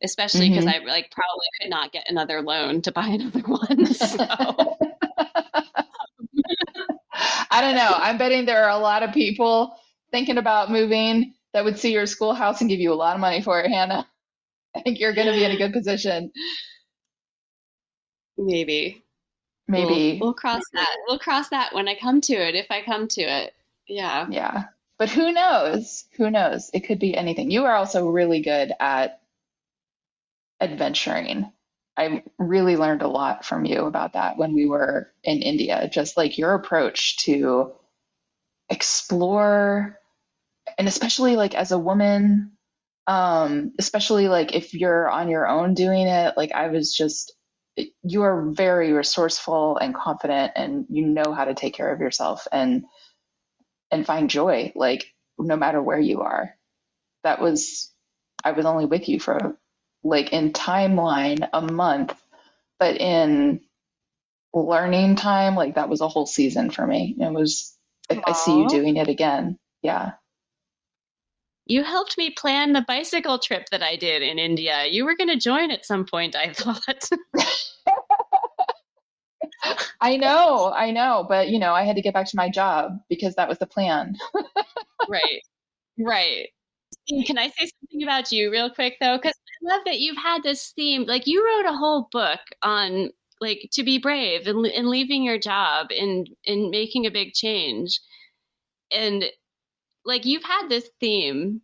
especially because I like probably could not get another loan to buy another one. So. I don't know. I'm betting there are a lot of people thinking about moving that would see your schoolhouse and give you a lot of money for it, Hannah. I think you're going to be in a good position. Maybe. We'll cross that. We'll cross that when I come to it, if I come to it. Yeah. Yeah. But who knows? Who knows? It could be anything. You are also really good at adventuring. I really learned a lot from you about that when we were in India, just like your approach to explore, and especially like as a woman, especially like if you're on your own doing it, like you are very resourceful and confident, and you know how to take care of yourself and find joy, like no matter where you are. I was only with you for like in timeline a month, but in learning time, like that was a whole season for me. It was, I see you doing it again. Yeah. You helped me plan the bicycle trip that I did in India. You were going to join at some point, I thought. I know. But, you know, I had to get back to my job because that was the plan. Right. Can I say something about you real quick, though? Because I love that you've had this theme. Like, you wrote a whole book on, like, to be brave and leaving your job and making a big change. And, like, you've had this theme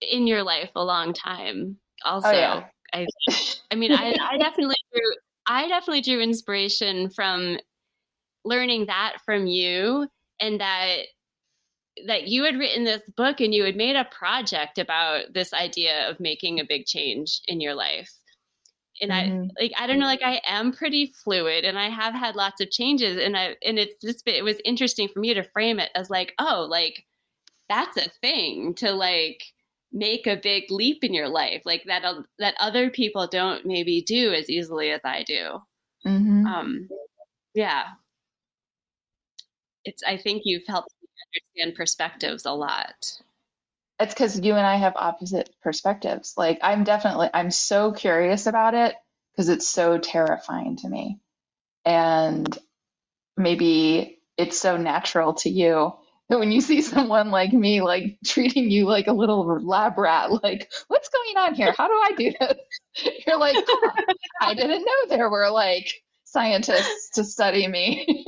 in your life a long time also. Oh, yeah. I definitely drew inspiration from learning that from you, and that you had written this book and you had made a project about this idea of making a big change in your life. And I am pretty fluid, and I have had lots of changes, it was interesting for me to frame it as like, oh, like that's a thing to like make a big leap in your life, like that other people don't maybe do as easily as I do. Mm-hmm. Yeah. I think you've helped me understand perspectives a lot. It's because you and I have opposite perspectives. Like I'm so curious about it because it's so terrifying to me. And maybe it's so natural to you. When you see someone like me, like treating you like a little lab rat, like what's going on here? How do I do this? You're like, oh, I didn't know there were like scientists to study me.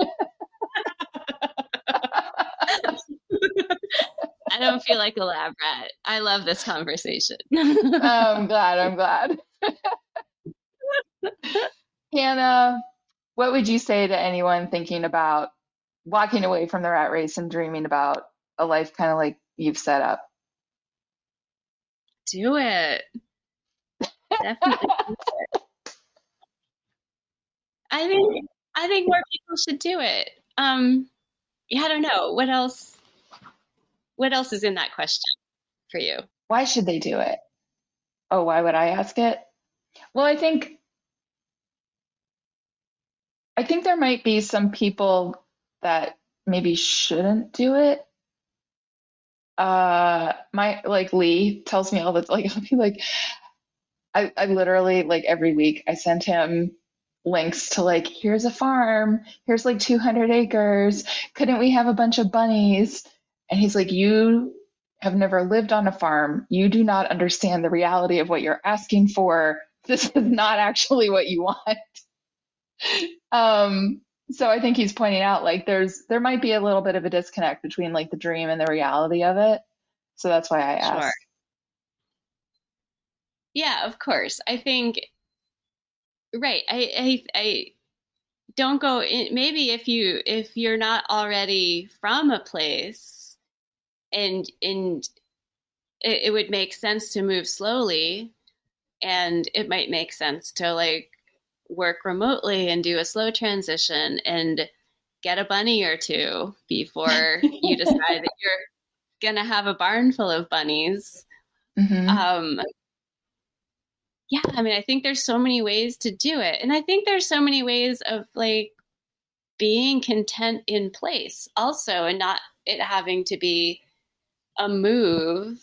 I don't feel like a lab rat. I love this conversation. I'm glad. Hannah, what would you say to anyone thinking about walking away from the rat race and dreaming about a life kind of like you've set up? Do it. Definitely do it. I think more people should do it. I don't know. What else is in that question for you? Why should they do it? Oh, why would I ask it? Well, I think there might be some people that maybe shouldn't do it. My like Lee tells me all the like, I'll be like, I literally like every week I send him links to like, here's a farm, here's like 200 acres. Couldn't we have a bunch of bunnies? And he's like, you have never lived on a farm. You do not understand the reality of what you're asking for. This is not actually what you want. So I think he's pointing out like there might be a little bit of a disconnect between like the dream and the reality of it. So that's why I asked. Sure. Yeah, of course. I think, right. I don't go in, maybe if you're not already from a place and it would make sense to move slowly, and it might make sense to like work remotely and do a slow transition and get a bunny or two before you decide that you're going to have a barn full of bunnies. Mm-hmm. Yeah, I mean, I think there's so many ways to do it. And I think there's so many ways of like being content in place also, and not it having to be a move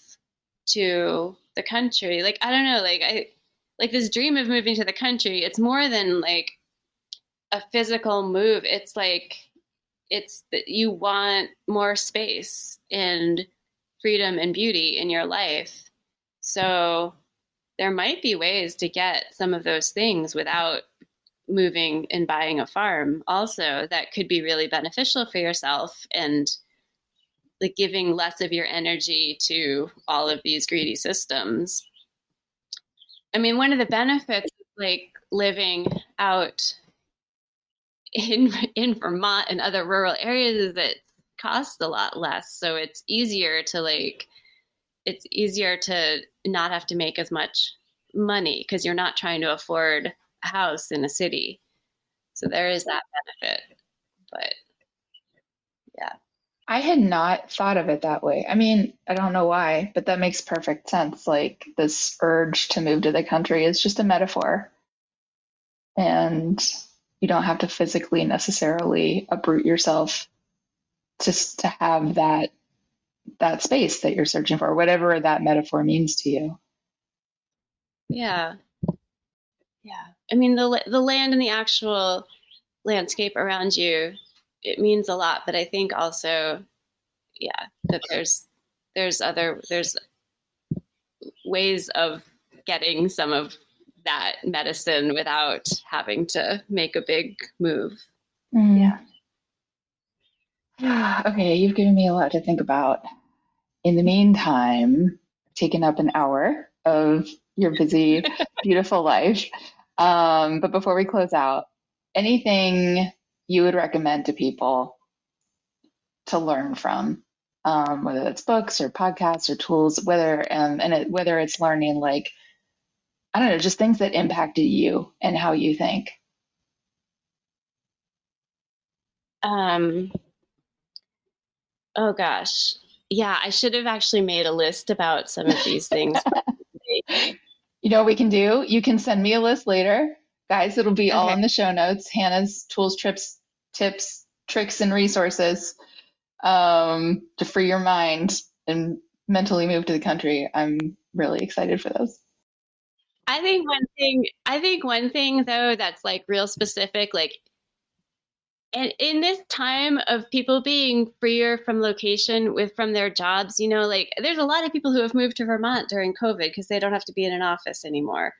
to the country. Like, I don't know, like I like this dream of moving to the country. It's more than like a physical move. It's like it's that you want more space and freedom and beauty in your life. So there might be ways to get some of those things without moving and buying a farm also that could be really beneficial for yourself, and like giving less of your energy to all of these greedy systems. I mean, one of the benefits of like living out in Vermont and other rural areas is that it costs a lot less. So it's easier to like, it's easier to not have to make as much money because you're not trying to afford a house in a city. So there is that benefit, but yeah. I had not thought of it that way. I mean, I don't know why, but that makes perfect sense. Like this urge to move to the country is just a metaphor, and you don't have to physically necessarily uproot yourself just to have that space that you're searching for, whatever that metaphor means to you. Yeah. Yeah. I mean, the land and the actual landscape around you, it means a lot, but I think also, yeah, that there's ways of getting some of that medicine without having to make a big move. Mm. Yeah. Okay, you've given me a lot to think about. In the meantime, I've taken up an hour of your busy, beautiful life. But before we close out, anything you would recommend to people to learn from, whether that's books or podcasts or tools, whether it's learning, like, I don't know, just things that impacted you and how you think. Oh gosh. Yeah, I should have actually made a list about some of these things. You know what we can do? You can send me a list later. Guys, it'll be all in the show notes. Hannah's tools, tips, tricks, and resources to free your mind and mentally move to the country. I'm really excited for those. I think one thing though that's like real specific, like, and in this time of people being freer from location from their jobs, you know, like there's a lot of people who have moved to Vermont during COVID because they don't have to be in an office anymore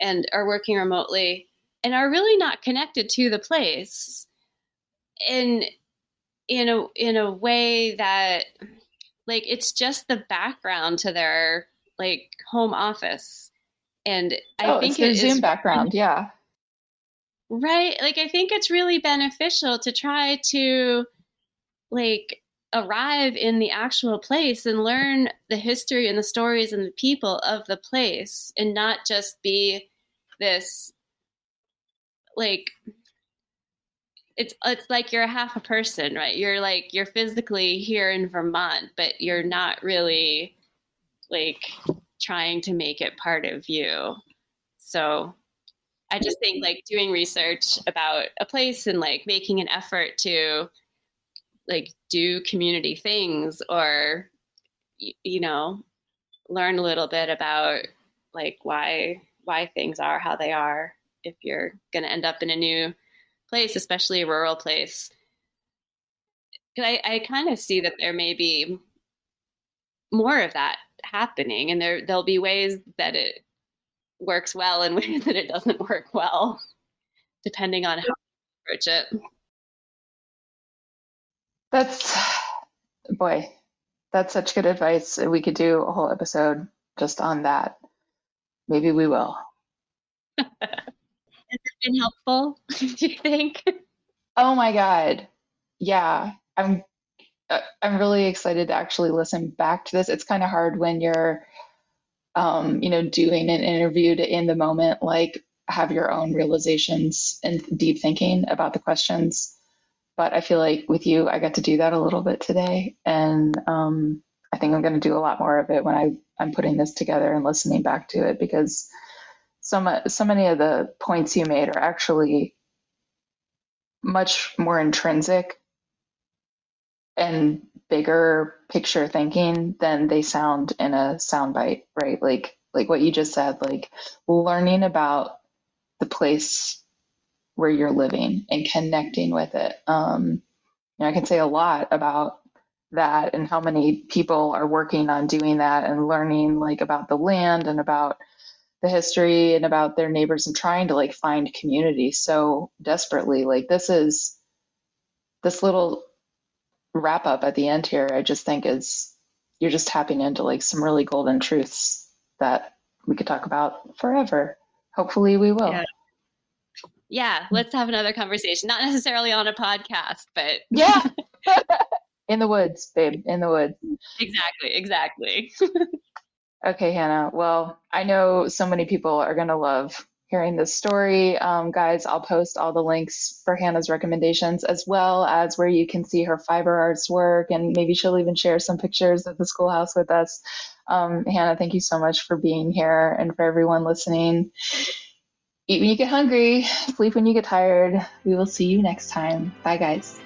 and are working remotely and are really not connected to the place in a way that like, it's just the background to their like home office. And I think it's Zoom background. Yeah. Right. Like, I think it's really beneficial to try to like arrive in the actual place and learn the history and the stories and the people of the place, and not just be this, like, it's like you're half a person, right? You're like, you're physically here in Vermont, but you're not really like trying to make it part of you. So I just think like doing research about a place and like making an effort to like do community things, or, you know, learn a little bit about like why things are how they are if you're going to end up in a new place, especially a rural place. 'Cause I kind of see that there may be more of that happening, and there'll be ways that it works well and ways that it doesn't work well, depending on how you approach it. That's such good advice. We could do a whole episode just on that. Maybe we will. Has it been helpful, do you think? Oh my God. Yeah. I'm really excited to actually listen back to this. It's kind of hard when you're, you know, doing an interview to in the moment, like have your own realizations and deep thinking about the questions. But I feel like with you, I got to do that a little bit today. And I think I'm going to do a lot more of it when I I'm putting this together and listening back to it, because so many of the points you made are actually much more intrinsic and bigger picture thinking than they sound in a soundbite, right? Like what you just said, like learning about the place where you're living and connecting with it. You know, I can say a lot about that and how many people are working on doing that and learning like about the land and about the history and about their neighbors and trying to like find community so desperately. Like this is, this little wrap up at the end here, I just think is, you're just tapping into like some really golden truths that we could talk about forever. Hopefully we will. Yeah. Yeah, let's have another conversation. Not necessarily on a podcast, but yeah. In the woods, babe, in the woods. Exactly. Okay, Hannah. Well, I know so many people are going to love hearing this story. Guys, I'll post all the links for Hannah's recommendations, as well as where you can see her fiber arts work, and maybe she'll even share some pictures of the schoolhouse with us. Hannah, thank you so much for being here, and for everyone listening. Eat when you get hungry, sleep when you get tired. We will see you next time. Bye, guys.